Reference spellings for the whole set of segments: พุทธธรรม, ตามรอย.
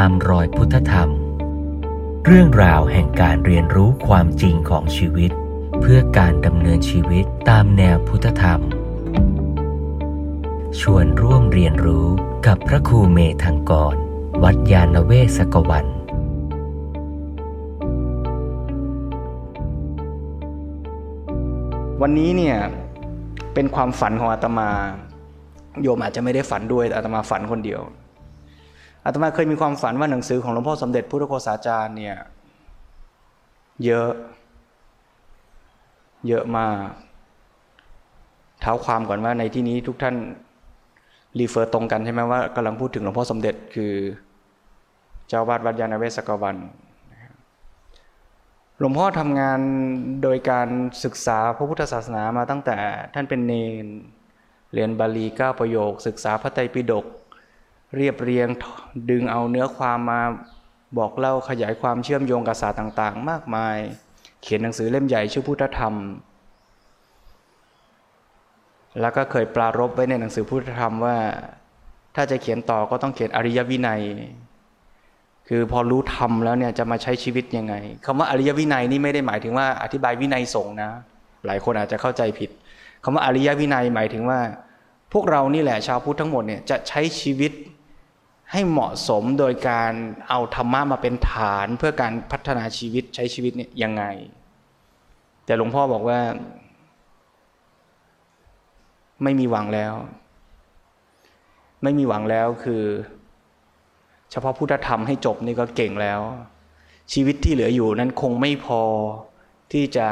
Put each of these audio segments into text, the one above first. ตามรอยพุทธธรรมเรื่องราวแห่งการเรียนรู้ความจริงของชีวิตเพื่อการดำเนินชีวิตตามแนวพุทธธรรมชวนร่วมเรียนรู้กับพระครูเมธังกรวัดญาณเวศกวันวันนี้เนี่ยเป็นความฝันของอาตมาโยมอาจจะไม่ได้ฝันด้วยแต่อาตมาฝันคนเดียวอาตมาเคยมีความฝันว่าหนังสือของหลวงพ่อสมเด็จพุทธโฆษาจารย์เนี่ยเยอะมากเท้าความก่อนว่าในที่นี้ทุกท่านรีเฟอร์ตรงกันใช่ไหมว่ากำลังพูดถึงหลวงพ่อสมเด็จคือเจ้าวาดวัดญาณเวศกวันหลวงพ่อทำงานโดยการศึกษาพระพุทธศาสนามาตั้งแต่ท่านเป็นเณรเรียนบาลี9ประโยคศึกษาพระไตรปิฎกเรียบเรียงดึงเอาเนื้อความมาบอกเล่าขยายความเชื่อมโยงกับศาสตร์ต่างๆมากมายเขียนหนังสือเล่มใหญ่ชื่อพุทธธรรมแล้วก็เคยปรารภไว้ในหนังสือพุทธธรรมว่าถ้าจะเขียนต่อก็ต้องเขียนอริยวินัยคือพอรู้ธรรมแล้วเนี่ยจะมาใช้ชีวิตยังไงคำว่าอริยวินัยนี่ไม่ได้หมายถึงว่าอธิบายวินัยสงฆ์นะหลายคนอาจจะเข้าใจผิดคำว่าอริยวินัยหมายถึงว่าพวกเรานี่แหละชาวพุทธทั้งหมดเนี่ยจะใช้ชีวิตให้เหมาะสมโดยการเอาธรรมะมาเป็นฐานเพื่อการพัฒนาชีวิตใช้ชีวิตเนี่ยยังไงแต่หลวงพ่อบอกว่าไม่มีหวังแล้วคือเฉพาะพุทธธรรมให้จบนี่ก็เก่งแล้วชีวิตที่เหลืออยู่นั้นคงไม่พอที่จะ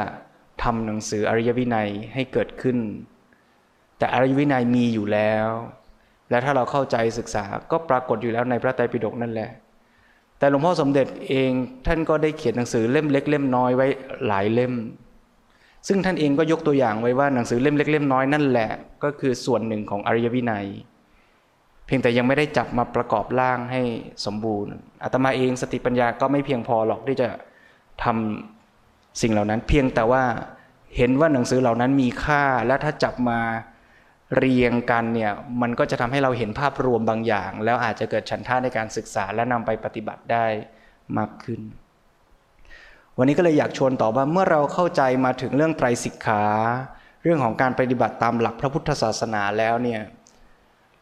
ทำหนังสืออริยวินัยให้เกิดขึ้นแต่อริยวินัยมีอยู่แล้วและถ้าเราเข้าใจศึกษาก็ปรากฏอยู่แล้วในพระไตรปิฎกนั่นแหละแต่หลวงพ่อสมเด็จเองท่านก็ได้เขียนหนังสือเล่มเล็กเล่มน้อยไว้หลายเล่มซึ่งท่านเองก็ยกตัวอย่างไว้ว่าหนังสือเล่มเล็กเล่มน้อยนั่นแหละก็คือส่วนหนึ่งของอริยวินัยเพียงแต่ยังไม่ได้จับมาประกอบร่างให้สมบูรณ์อาตมาเองสติปัญญาก็ไม่เพียงพอหรอกที่จะทำสิ่งเหล่านั้นเพียงแต่ว่าเห็นว่าหนังสือเหล่านั้นมีค่าและถ้าจับมาเรียงกันเนี่ยมันก็จะทำให้เราเห็นภาพรวมบางอย่างแล้วอาจจะเกิดฉันทะในการศึกษาและนำไปปฏิบัติได้มากขึ้นวันนี้ก็เลยอยากชวนต่อว่าเมื่อเราเข้าใจมาถึงเรื่องไตรสิกขาเรื่องของการปฏิบัติตามหลักพระพุทธศาสนาแล้วเนี่ย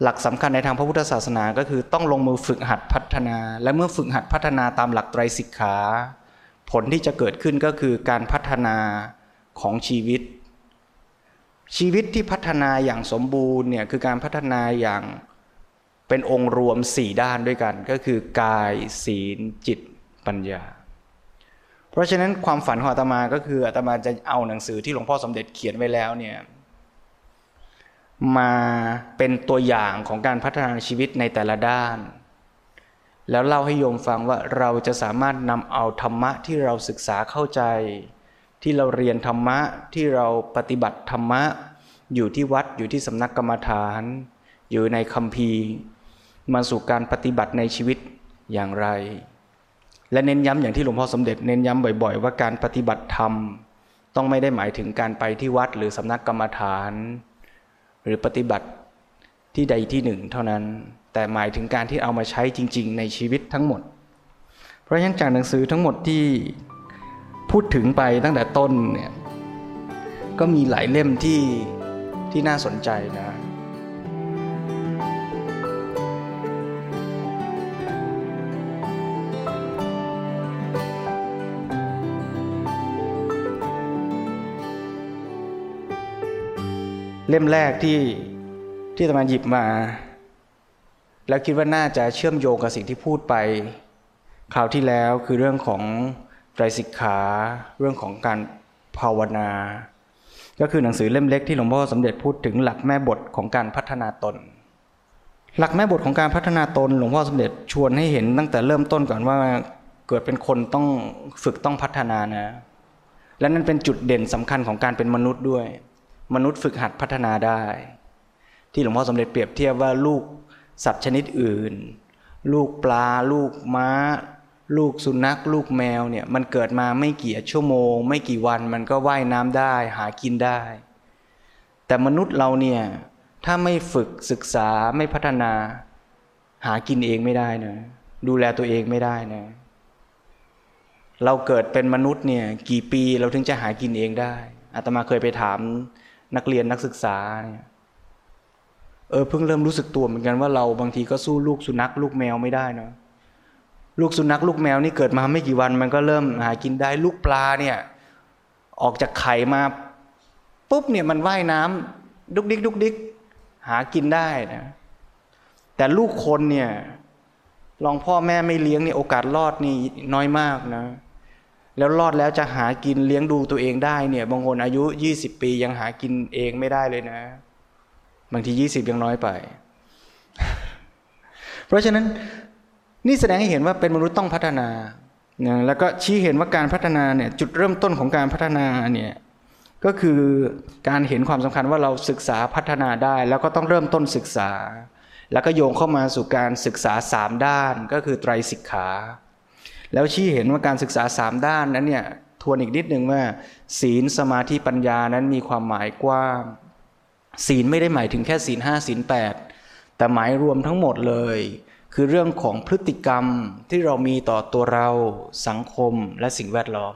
หลักสำคัญในทางพระพุทธศาสนาก็คือต้องลงมือฝึกหัดพัฒนาและเมื่อฝึกหัดพัฒนาตามหลักไตรสิกขาผลที่จะเกิดขึ้นก็คือการพัฒนาของชีวิตที่พัฒนาอย่างสมบูรณ์เนี่ยคือการพัฒนาอย่างเป็นองค์รวม4ด้านด้วยกันก็คือกายศีลจิตปัญญาเพราะฉะนั้นความฝันของอาตมาก็คืออาตมาจะเอาหนังสือที่หลวงพ่อสมเด็จเขียนไว้แล้วเนี่ยมาเป็นตัวอย่างของการพัฒนาชีวิตในแต่ละด้านแล้วเล่าให้โยมฟังว่าเราจะสามารถนำเอาธรรมะที่เราศึกษาเข้าใจที่เราเรียนธรรมะที่เราปฏิบัติธรรมะอยู่ที่วัดอยู่ที่สำนักกรรมฐานอยู่ในคัมภีร์มาสู่การปฏิบัติในชีวิตอย่างไรและเน้นย้ำอย่างที่หลวงพ่อสมเด็จเน้นย้ำบ่อยๆว่าการปฏิบัติธรรมต้องไม่ได้หมายถึงการไปที่วัดหรือสำนักกรรมฐานหรือปฏิบัติที่ใดที่หนึ่งเท่านั้นแต่หมายถึงการที่เอามาใช้จริงๆในชีวิตทั้งหมดเพราะฉะนั้นจากหนังสือทั้งหมดที่พูดถึงไปตั้งแต่ต้นเนี่ยก็มีหลายเล่มที่น่าสนใจนะเล่มแรกที่อาตมาหยิบมาแล้วคิดว่าน่าจะเชื่อมโยงกับสิ่งที่พูดไปคราวที่แล้วคือเรื่องของไตรสิกขาเรื่องของการภาวนาก็คือหนังสือเล่มเล็กที่หลวงพ่อสมเด็จพูดถึงหลักแม่บทของการพัฒนาตนหลักแม่บทของการพัฒนาตนหลวงพ่อสมเด็จชวนให้เห็นตั้งแต่เริ่มต้นก่อนว่าเกิดเป็นคนต้องฝึกต้องพัฒนานะและนั่นเป็นจุดเด่นสำคัญของการเป็นมนุษย์ด้วยมนุษย์ฝึกหัดพัฒนาได้ที่หลวงพ่อสมเด็จเปรียบเทียบว่าลูกสัตว์ชนิดอื่นลูกปลาลูกม้าลูกสุนัขลูกแมวเนี่ยมันเกิดมาไม่กี่ชั่วโมงไม่กี่วันมันก็ว่ายน้ำได้หากินได้แต่มนุษย์เราเนี่ยถ้าไม่ฝึกศึกษาไม่พัฒนาหากินเองไม่ได้นะ ดูแลตัวเองไม่ได้นะเราเกิดเป็นมนุษย์เนี่ยกี่ปีเราถึงจะหากินเองได้อาตมาเคยไปถามนักเรียนนักศึกษาเนี่ยเพิ่งเริ่มรู้สึกตัวเหมือนกันว่าเราบางทีก็สู้ลูกสุนัขลูกแมวไม่ได้นะลูกสุนัขลูกแมวนี่เกิดมาไม่กี่วันมันก็เริ่มหากินได้ลูกปลาเนี่ยออกจากไข่มาปุ๊บเนี่ยมันว่ายน้ำดุกดิ๊กดุกดิ๊กหากินได้นะแต่ลูกคนเนี่ยลองพ่อแม่ไม่เลี้ยงเนี่ยโอกาสรอดนี่น้อยมากนะแล้วรอดแล้วจะหากินเลี้ยงดูตัวเองได้เนี่ยบางคนอายุ20ปียังหากินเองไม่ได้เลยนะบางที20ยังน้อยไป เพราะฉะนั้นนี่แสดงให้เห็นว่าเป็นมนุษย์ต้องพัฒนานะแล้วก็ชี้เห็นว่าการพัฒนาเนี่ยจุดเริ่มต้นของการพัฒนาเนี่ยก็คือการเห็นความสำคัญว่าเราศึกษาพัฒนาได้แล้วก็ต้องเริ่มต้นศึกษาแล้วก็โยงเข้ามาสู่การศึกษา3ด้านก็คือไตรสิกขาแล้วชี้เห็นว่าการศึกษา3ด้านนั้นเนี่ยทวนอีกนิดนึงว่าศีลสมาธิปัญญานั้นมีความหมายกว้างศีลไม่ได้หมายถึงแค่ศีล5ศีล8แต่หมายรวมทั้งหมดเลยคือเรื่องของพฤติกรรมที่เรามีต่อตัวเราสังคมและสิ่งแวดล้อม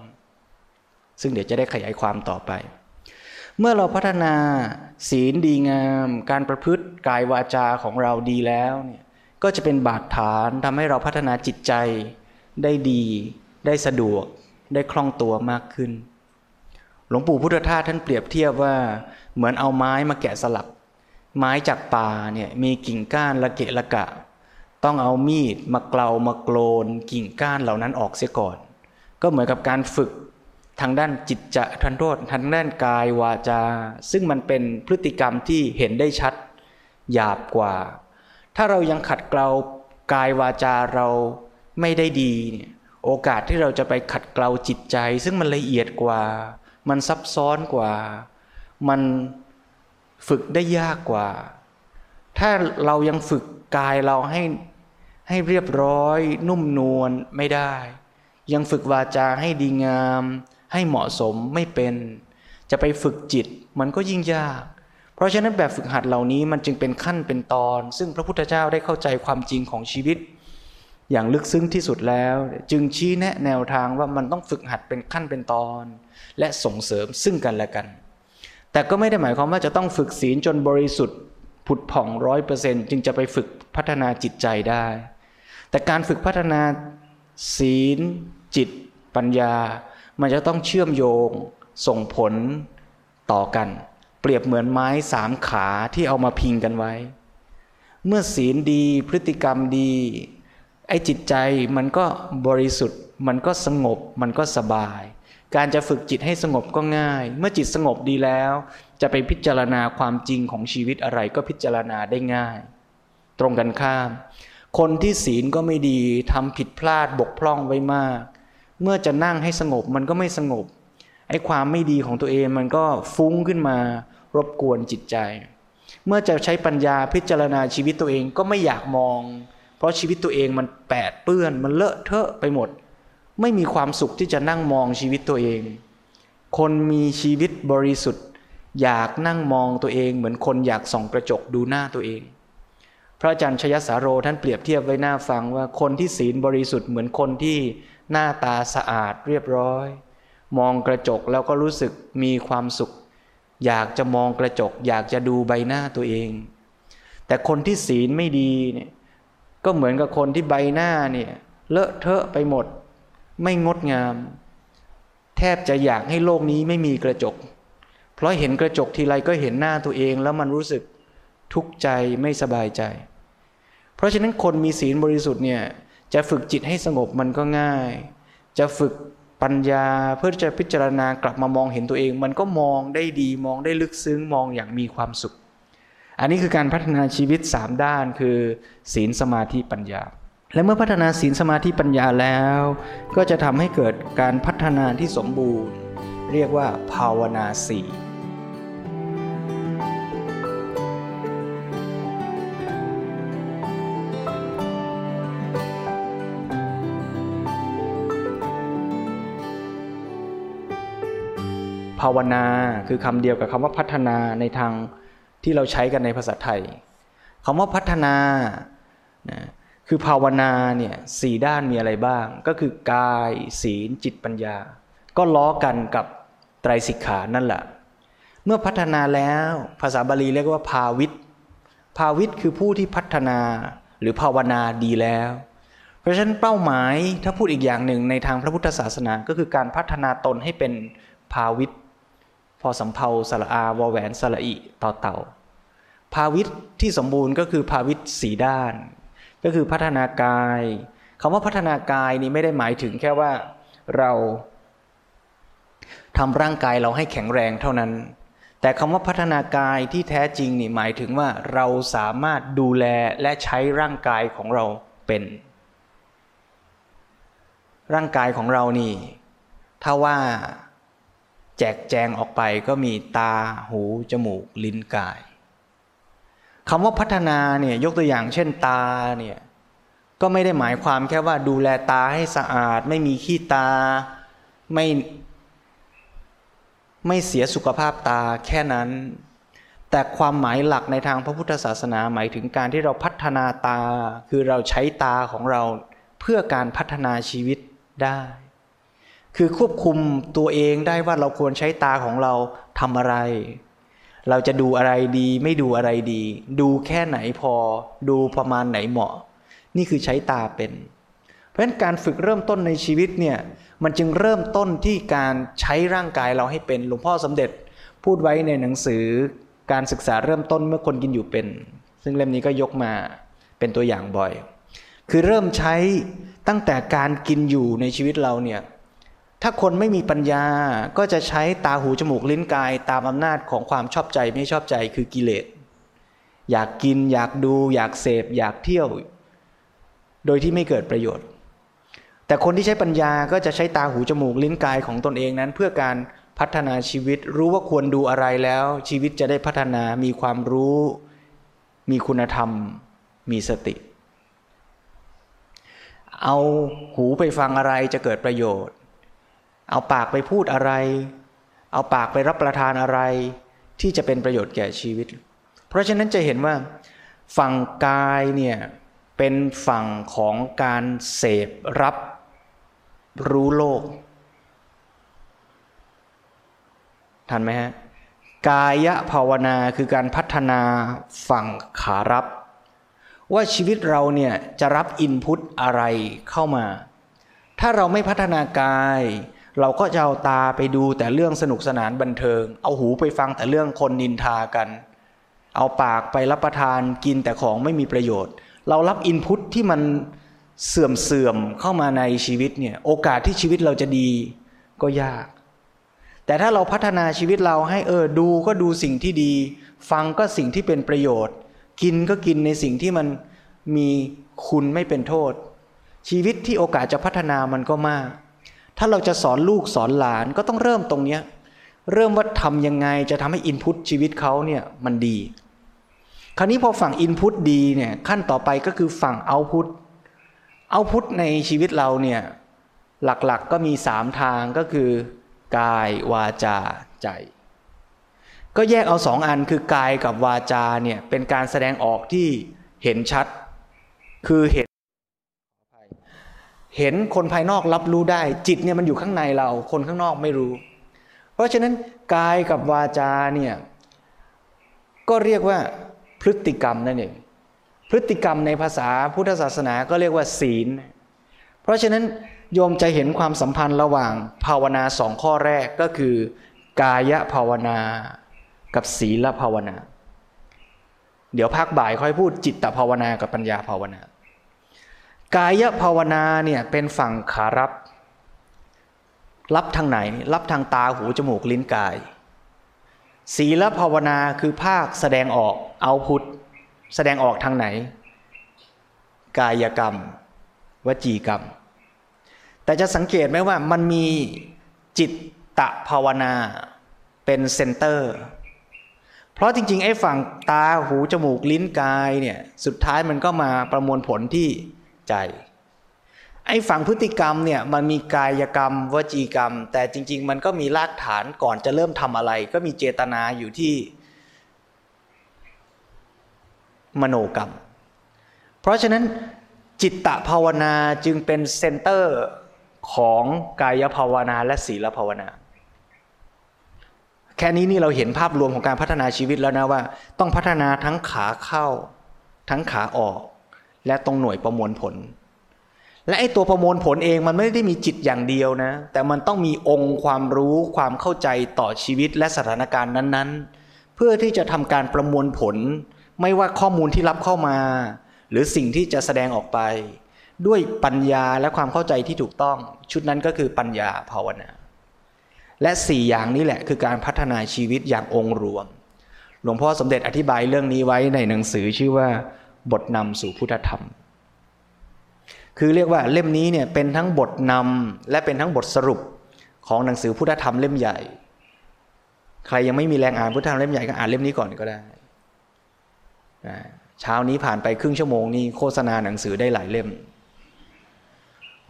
ซึ่งเดี๋ยวจะได้ขยายความต่อไปเมื่อเราพัฒนาศีลดีงามการประพฤติกายวาจาของเราดีแล้วเนี่ยก็จะเป็นบาดฐานทำให้เราพัฒนาจิตใจได้ดีได้สะดวกได้คล่องตัวมากขึ้นหลวงปู่พุทธทาสท่านเปรียบเทียบว่าเหมือนเอาไม้มาแกะสลักไม้จากป่าเนี่ยมีกิ่งก้านละเกะละกะต้องเอามีดมาเกลามาโกลนกิ่งก้านเหล่านั้นออกเสียก่อนก็เหมือนกับการฝึกทางด้านจิตจะทันโทษทางด้านกายวาจาซึ่งมันเป็นพฤติกรรมที่เห็นได้ชัดหยาบกว่าถ้าเรายังขัดเกลากายวาจาเราไม่ได้ดีเนี่ยโอกาสที่เราจะไปขัดเกลาจิตใจซึ่งมันละเอียดกว่ามันซับซ้อนกว่ามันฝึกได้ยากกว่าถ้าเรายังฝึกกายเราให้เรียบร้อยนุ่มนวลไม่ได้ยังฝึกวาจาให้ดีงามให้เหมาะสมไม่เป็นจะไปฝึกจิตมันก็ยิ่งยากเพราะฉะนั้นแบบฝึกหัดเหล่านี้มันจึงเป็นขั้นเป็นตอนซึ่งพระพุทธเจ้าได้เข้าใจความจริงของชีวิตอย่างลึกซึ้งที่สุดแล้วจึงชี้แนะแนวทางว่ามันต้องฝึกหัดเป็นขั้นเป็นตอนและส่งเสริมซึ่งกันและกันแต่ก็ไม่ได้หมายความว่าจะต้องฝึกศีลจนบริสุทธิ์ผุดผ่อง 100% จึงจะไปฝึกพัฒนาจิตใจได้แต่การฝึกพัฒนาศีลจิตปัญญามันจะต้องเชื่อมโยงส่งผลต่อกันเปรียบเหมือนไม้สามขาที่เอามาพิงกันไว้เมื่อศีลดีพฤติกรรมดีไอ้จิตใจมันก็บริสุทธิ์มันก็สงบมันก็สบายการจะฝึกจิตให้สงบก็ง่ายเมื่อจิตสงบดีแล้วจะไปพิจารณาความจริงของชีวิตอะไรก็พิจารณาได้ง่ายตรงกันข้ามคนที่ศีลก็ไม่ดีทำผิดพลาดบกพร่องไว้มากเมื่อจะนั่งให้สงบมันก็ไม่สงบไอ้ความไม่ดีของตัวเองมันก็ฟุ้งขึ้นมารบกวนจิตใจเมื่อจะใช้ปัญญาพิจารณาชีวิตตัวเองก็ไม่อยากมองเพราะชีวิตตัวเองมันแปดเปื้อนมันเลอะเทอะไปหมดไม่มีความสุขที่จะนั่งมองชีวิตตัวเองคนมีชีวิตบริสุทธิ์อยากนั่งมองตัวเองเหมือนคนอยากส่องกระจกดูหน้าตัวเองพระอาจารย์ชยสาโรท่านเปรียบเทียบไว้น่าฟังว่าคนที่ศีลบริสุทธิ์เหมือนคนที่หน้าตาสะอาดเรียบร้อยมองกระจกแล้วก็รู้สึกมีความสุขอยากจะมองกระจกอยากจะดูใบหน้าตัวเองแต่คนที่ศีลไม่ดีเนี่ยก็เหมือนกับคนที่ใบหน้าเนี่ยเลอะเทอะไปหมดไม่งดงามแทบจะอยากให้โลกนี้ไม่มีกระจกเพราะเห็นกระจกทีไรก็เห็นหน้าตัวเองแล้วมันรู้สึกทุกข์ใจไม่สบายใจเพราะฉะนั้นคนมีศีลบริสุทธิ์เนี่ยจะฝึกจิตให้สงบมันก็ง่ายจะฝึกปัญญาเพื่อจะพิจารณากลับมามองเห็นตัวเองมันก็มองได้ดีมองได้ลึกซึ้งมองอย่างมีความสุขอันนี้คือการพัฒนาชีวิต3ด้านคือศีลสมาธิปัญญาและเมื่อพัฒนาศีลสมาธิปัญญาแล้วก็จะทำให้เกิดการพัฒนาที่สมบูรณ์เรียกว่าภาวนาสี่ภาวนาคือคำเดียวกับคำว่าพัฒนาในทางที่เราใช้กันในภาษาไทยคำว่าพัฒนา คือภาวนาเนี่ย4ด้านมีอะไรบ้างก็คือกายศีลจิตปัญญาก็ล้อกันกับไตรสิกขานั่นแหละเมื่อพัฒนาแล้วภาษาบาลีเรียกว่าภาวิตภาวิตคือผู้ที่พัฒนาหรือภาวนาดีแล้วเพราะฉะนั้นเป้าหมายถ้าพูดอีกอย่างหนึ่งในทางพระพุทธศาสนาก็คือการพัฒนาตนให้เป็นภาวิตพอสำเภาสระอาวอแหวนสระอิต่อเต่าภาวิตที่สมบูรณ์ก็คือภาวิต4ด้านก็คือพัฒนากายคำว่าพัฒนากายนี้ไม่ได้หมายถึงแค่ว่าเราทำร่างกายเราให้แข็งแรงเท่านั้นแต่คำว่าพัฒนากายที่แท้จริงนี่หมายถึงว่าเราสามารถดูแลและใช้ร่างกายของเราเป็นร่างกายของเรานี่ถ้าว่าแจกแจงออกไปก็มีตาหูจมูกลิ้นกายคำว่าพัฒนาเนี่ยยกตัวอย่างเช่นตาเนี่ยก็ไม่ได้หมายความแค่ว่าดูแลตาให้สะอาดไม่มีขี้ตาไม่เสียสุขภาพตาแค่นั้นแต่ความหมายหลักในทางพระพุทธศาสนาหมายถึงการที่เราพัฒนาตาคือเราใช้ตาของเราเพื่อการพัฒนาชีวิตได้คือควบคุมตัวเองได้ว่าเราควรใช้ตาของเราทำอะไรเราจะดูอะไรดีไม่ดูอะไรดีดูแค่ไหนพอดูประมาณไหนเหมาะนี่คือใช้ตาเป็นเพราะฉะนั้นการฝึกเริ่มต้นในชีวิตเนี่ยมันจึงเริ่มต้นที่การใช้ร่างกายเราให้เป็นหลวงพ่อสมเด็จพูดไว้ในหนังสือการศึกษาเริ่มต้นเมื่อคนกินอยู่เป็นซึ่งเล่มนี้ก็ยกมาเป็นตัวอย่างบ่อยคือเริ่มใช้ตั้งแต่การกินอยู่ในชีวิตเราเนี่ยถ้าคนไม่มีปัญญาก็จะใช้ตาหูจมูกลิ้นกายตามอำนาจของความชอบใจไม่ชอบใจคือกิเลสอยากกินอยากดูอยากเสพอยากเที่ยวโดยที่ไม่เกิดประโยชน์แต่คนที่ใช้ปัญญาก็จะใช้ตาหูจมูกลิ้นกายของตนเองนั้นเพื่อการพัฒนาชีวิตรู้ว่าควรดูอะไรแล้วชีวิตจะได้พัฒนามีความรู้มีคุณธรรมมีสติเอาหูไปฟังอะไรจะเกิดประโยชน์เอาปากไปพูดอะไรเอาปากไปรับประทานอะไรที่จะเป็นประโยชน์แก่ชีวิตเพราะฉะนั้นจะเห็นว่าฝั่งกายเนี่ยเป็นฝั่งของการเสพรับรู้โลกทันไหมฮะกายภาวนาคือการพัฒนาฝั่งขารับว่าชีวิตเราเนี่ยจะรับอินพุตอะไรเข้ามาถ้าเราไม่พัฒนากายเราก็จะเอาตาไปดูแต่เรื่องสนุกสนานบันเทิงเอาหูไปฟังแต่เรื่องคนนินทากันเอาปากไปรับประทานกินแต่ของไม่มีประโยชน์เรารับอินพุตที่มันเสื่อมเข้ามาในชีวิตเนี่ยโอกาสที่ชีวิตเราจะดีก็ยากแต่ถ้าเราพัฒนาชีวิตเราให้ดูก็ดูสิ่งที่ดีฟังก็สิ่งที่เป็นประโยชน์กินก็กินในสิ่งที่มันมีคุณไม่เป็นโทษชีวิตที่โอกาสจะพัฒนามันก็มากถ้าเราจะสอนลูกสอนหลานก็ต้องเริ่มตรงเนี้ยเริ่มว่าทำยังไงจะทำให้อินพุตชีวิตเขาเนี่ยมันดีคราวนี้พอฝั่งอินพุตดีเนี่ยขั้นต่อไปก็คือฝั่งเอาท์พุตเอาท์พุตในชีวิตเราเนี่ยหลักๆก็มี3ทางก็คือกายวาจาใจก็แยกเอา2อันคือกายกับวาจาเนี่ยเป็นการแสดงออกที่เห็นชัดคือเห็นคนภายนอกรับรู้ได้จิตเนี่ยมันอยู่ข้างในเราคนข้างนอกไม่รู้เพราะฉะนั้นกายกับวาจาเนี่ยก็เรียกว่าพฤติกรรมนั่นเองพฤติกรรมในภาษาพุทธศาสนาก็เรียกว่าศีลเพราะฉะนั้นโยมจะเห็นความสัมพันธ์ระหว่างภาวนา2ข้อแรกก็คือกายภาวนากับศีลภาวนาเดี๋ยวภาคบ่ายค่อยพูดจิตตภาวนากับปัญญาภาวนากายภาวนาเนี่ยเป็นฝั่งขารับทางไหนรับทางตาหูจมูกลิ้นกายศีลภาวนาคือภาคแสดงออกเอาพุทธแสดงออกทางไหนกายกรรมวจีกรรมแต่จะสังเกตไหมว่ามันมีจิตตภาวนาเป็นเซ็นเตอร์เพราะจริงๆไอ้ฝั่งตาหูจมูกลิ้นกายเนี่ยสุดท้ายมันก็มาประมวลผลที่ใจไอ้ฝั่งพฤติกรรมเนี่ยมันมีกายกรรมวจีกรรมแต่จริงๆมันก็มีรากฐานก่อนจะเริ่มทำอะไรก็มีเจตนาอยู่ที่มโนกรรมเพราะฉะนั้น จิตตภาวนาจึงเป็นเซนเตอร์ของกายภาวนาและศีลภาวนาแค่นี้นี่เราเห็นภาพรวมของการพัฒนาชีวิตแล้วนะว่าต้องพัฒนาทั้งขาเข้าทั้งขาออกและตรงหน่วยประมวลผลและไอ้ตัวประมวลผลเองมันไม่ได้มีจิตอย่างเดียวนะแต่มันต้องมีองค์ความรู้ความเข้าใจต่อชีวิตและสถานการณ์นั้นๆเพื่อที่จะทำการประมวลผลไม่ว่าข้อมูลที่รับเข้ามาหรือสิ่งที่จะแสดงออกไปด้วยปัญญาและความเข้าใจที่ถูกต้องชุดนั้นก็คือปัญญาภาวนาและ4อย่างนี้แหละคือการพัฒนาชีวิตอย่างองค์รวมหลวงพ่อสมเด็จอธิบายเรื่องนี้ไว้ในหนังสือชื่อว่าบทนำสู่พุทธธรรมคือเรียกว่าเล่มนี้เนี่ยเป็นทั้งบทนำและเป็นทั้งบทสรุปของหนังสือพุทธธรรมเล่มใหญ่ใครยังไม่มีแรงอ่านพุทธธรรมเล่มใหญ่ก็อ่านเล่มนี้ก่อนก็ได้เช้านี้ผ่านไปครึ่งชั่วโมงนี่โฆษณาหนังสือได้หลายเล่ม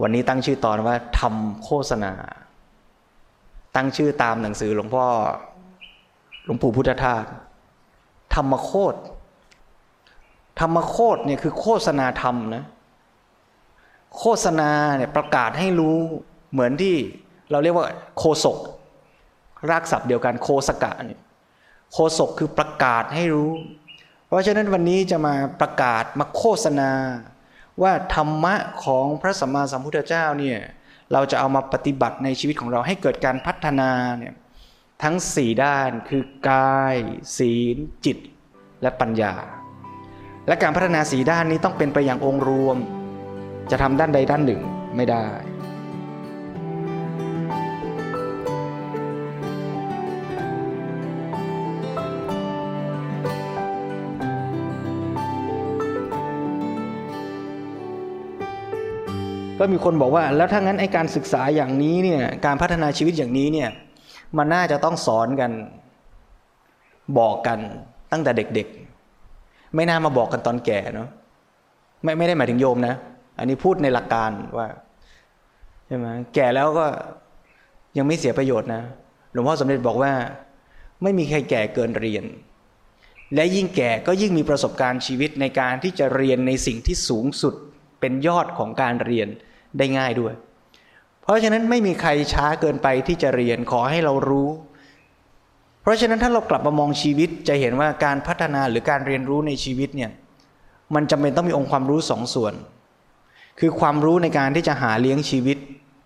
วันนี้ตั้งชื่อตอนว่าทำโฆษณาตั้งชื่อตามหนังสือหลวงพ่อหลวงปู่พุทธทาสธรรมโคตรธรรมโคตรเนี่ยคือโฆษณาธรรมนะโฆษณาเนี่ยประกาศให้รู้เหมือนที่เราเรียกว่าโฆษกรากศัพท์เดียวกันโฆษกะเนี่ยโฆษกคือประกาศให้รู้เพราะฉะนั้นวันนี้จะมาประกาศมาโฆษณาว่าธรรมะของพระสัมมาสัมพุทธเจ้าเนี่ยเราจะเอามาปฏิบัติในชีวิตของเราให้เกิดการพัฒนาเนี่ยทั้ง4ด้านคือกายศีลจิตและปัญญาและการพัฒนา4ด้านนี้ต้องเป็นไปอย่างองค์รวมจะทำด้านใดด้านหนึ่งไม่ได้ก็มีคนบอกว่าแล้วถ้างั้นไอ้การศึกษาอย่างนี้เนี่ยการพัฒนาชีวิตอย่างนี้เนี่ยมันน่าจะต้องสอนกันบอกกันตั้งแต่เด็กๆไม่น่ามาบอกกันตอนแก่เนาะไม่ได้หมายถึงโยมนะอันนี้พูดในหลักการว่าใช่ไหมแก่แล้วก็ยังไม่เสียประโยชน์นะหลวงพ่อสมเด็จบอกว่าไม่มีใครแก่เกินเรียนและยิ่งแก่ก็ยิ่งมีประสบการณ์ชีวิตในการที่จะเรียนในสิ่งที่สูงสุดเป็นยอดของการเรียนได้ง่ายด้วยเพราะฉะนั้นไม่มีใครช้าเกินไปที่จะเรียนขอให้เรารู้เพราะฉะนั้นถ้าเรากลับมามองชีวิตจะเห็นว่าการพัฒนาหรือการเรียนรู้ในชีวิตเนี่ยมันจำเป็นต้องมีองค์ความรู้สองส่วนคือความรู้ในการที่จะหาเลี้ยงชีวิต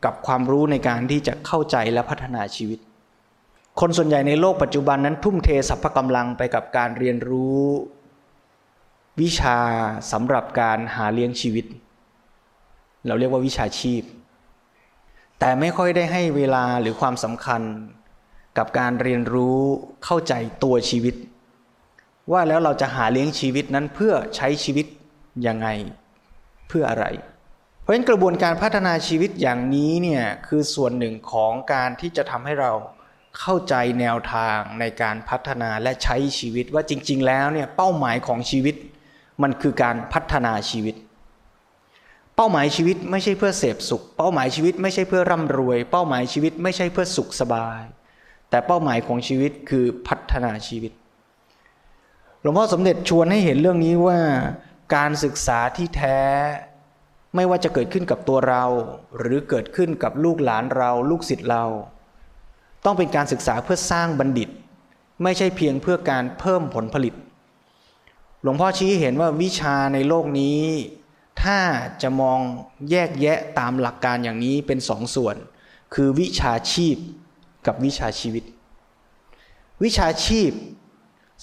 กับความรู้ในการที่จะเข้าใจและพัฒนาชีวิตคนส่วนใหญ่ในโลกปัจจุบันนั้นทุ่มเทสรรพกำลังไปกับการเรียนรู้วิชาสำหรับการหาเลี้ยงชีวิตเราเรียกว่าวิชาชีพแต่ไม่ค่อยได้ให้เวลาหรือความสำคัญกับการเรียนรู้เข้าใจตัวชีวิตว่าแล้วเราจะหาเลี้ยงชีวิตนั้นเพื่อใช้ชีวิตยังไงเพื่ออะไรเพราะฉะนั้นกระบวนการพัฒนาชีวิตอย่างนี้เนี่ยคือส่วนหนึ่งของการที่จะทำให้เราเข้าใจแนวทางในการพัฒนาและใช้ชีวิตว่าจริงๆแล้วเนี่ยเป้าหมายของชีวิตมันคือการพัฒนาชีวิตเป้าหมายชีวิตไม่ใช่เพื่อเสพสุขเป้าหมายชีวิตไม่ใช่เพื่อร่ำรวยเป้าหมายชีวิตไม่ใช่เพื่อสุขสบายแต่เป้าหมายของชีวิตคือพัฒนาชีวิตหลวงพ่อสมเด็จชวนให้เห็นเรื่องนี้ว่าการศึกษาที่แท้ไม่ว่าจะเกิดขึ้นกับตัวเราหรือเกิดขึ้นกับลูกหลานเราลูกศิษย์เราต้องเป็นการศึกษาเพื่อสร้างบัณฑิตไม่ใช่เพียงเพื่อการเพิ่มผลผลิตหลวงพ่อชี้เห็นว่าวิชาในโลกนี้ถ้าจะมองแยกแยะตามหลักการอย่างนี้เป็นสองส่วนคือวิชาชีพกับวิชาชีวิตวิชาชีพ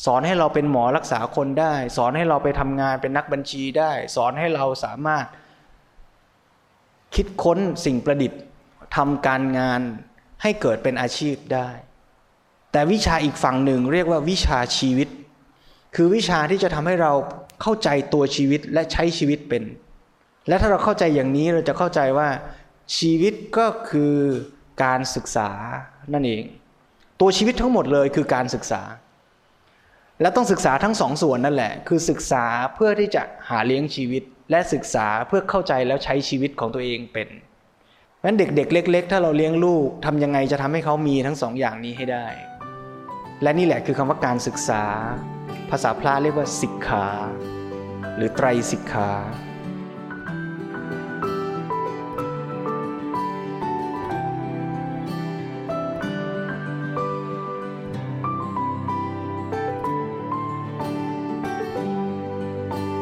สอนให้เราเป็นหมอรักษาคนได้สอนให้เราไปทำงานเป็นนักบัญชีได้สอนให้เราสามารถคิดค้นสิ่งประดิษฐ์ทำการงานให้เกิดเป็นอาชีพได้แต่วิชาอีกฝั่งหนึ่งเรียกว่าวิชาชีวิตคือวิชาที่จะทำให้เราเข้าใจตัวชีวิตและใช้ชีวิตเป็นและถ้าเราเข้าใจอย่างนี้เราจะเข้าใจว่าชีวิตก็คือการศึกษานั่นเองตัวชีวิตทั้งหมดเลยคือการศึกษาและต้องศึกษาทั้งสองส่วนนั่นแหละคือศึกษาเพื่อที่จะหาเลี้ยงชีวิตและศึกษาเพื่อเข้าใจแล้วใช้ชีวิตของตัวเองเป็นงั้นเด็กๆเล็กๆถ้าเราเลี้ยงลูกทำยังไงจะทำให้เขามีทั้งสองอย่างนี้ให้ได้และนี่แหละคือคำว่าการศึกษาภาษาพระเรียกว่าสิกขาหรือไตรสิกขา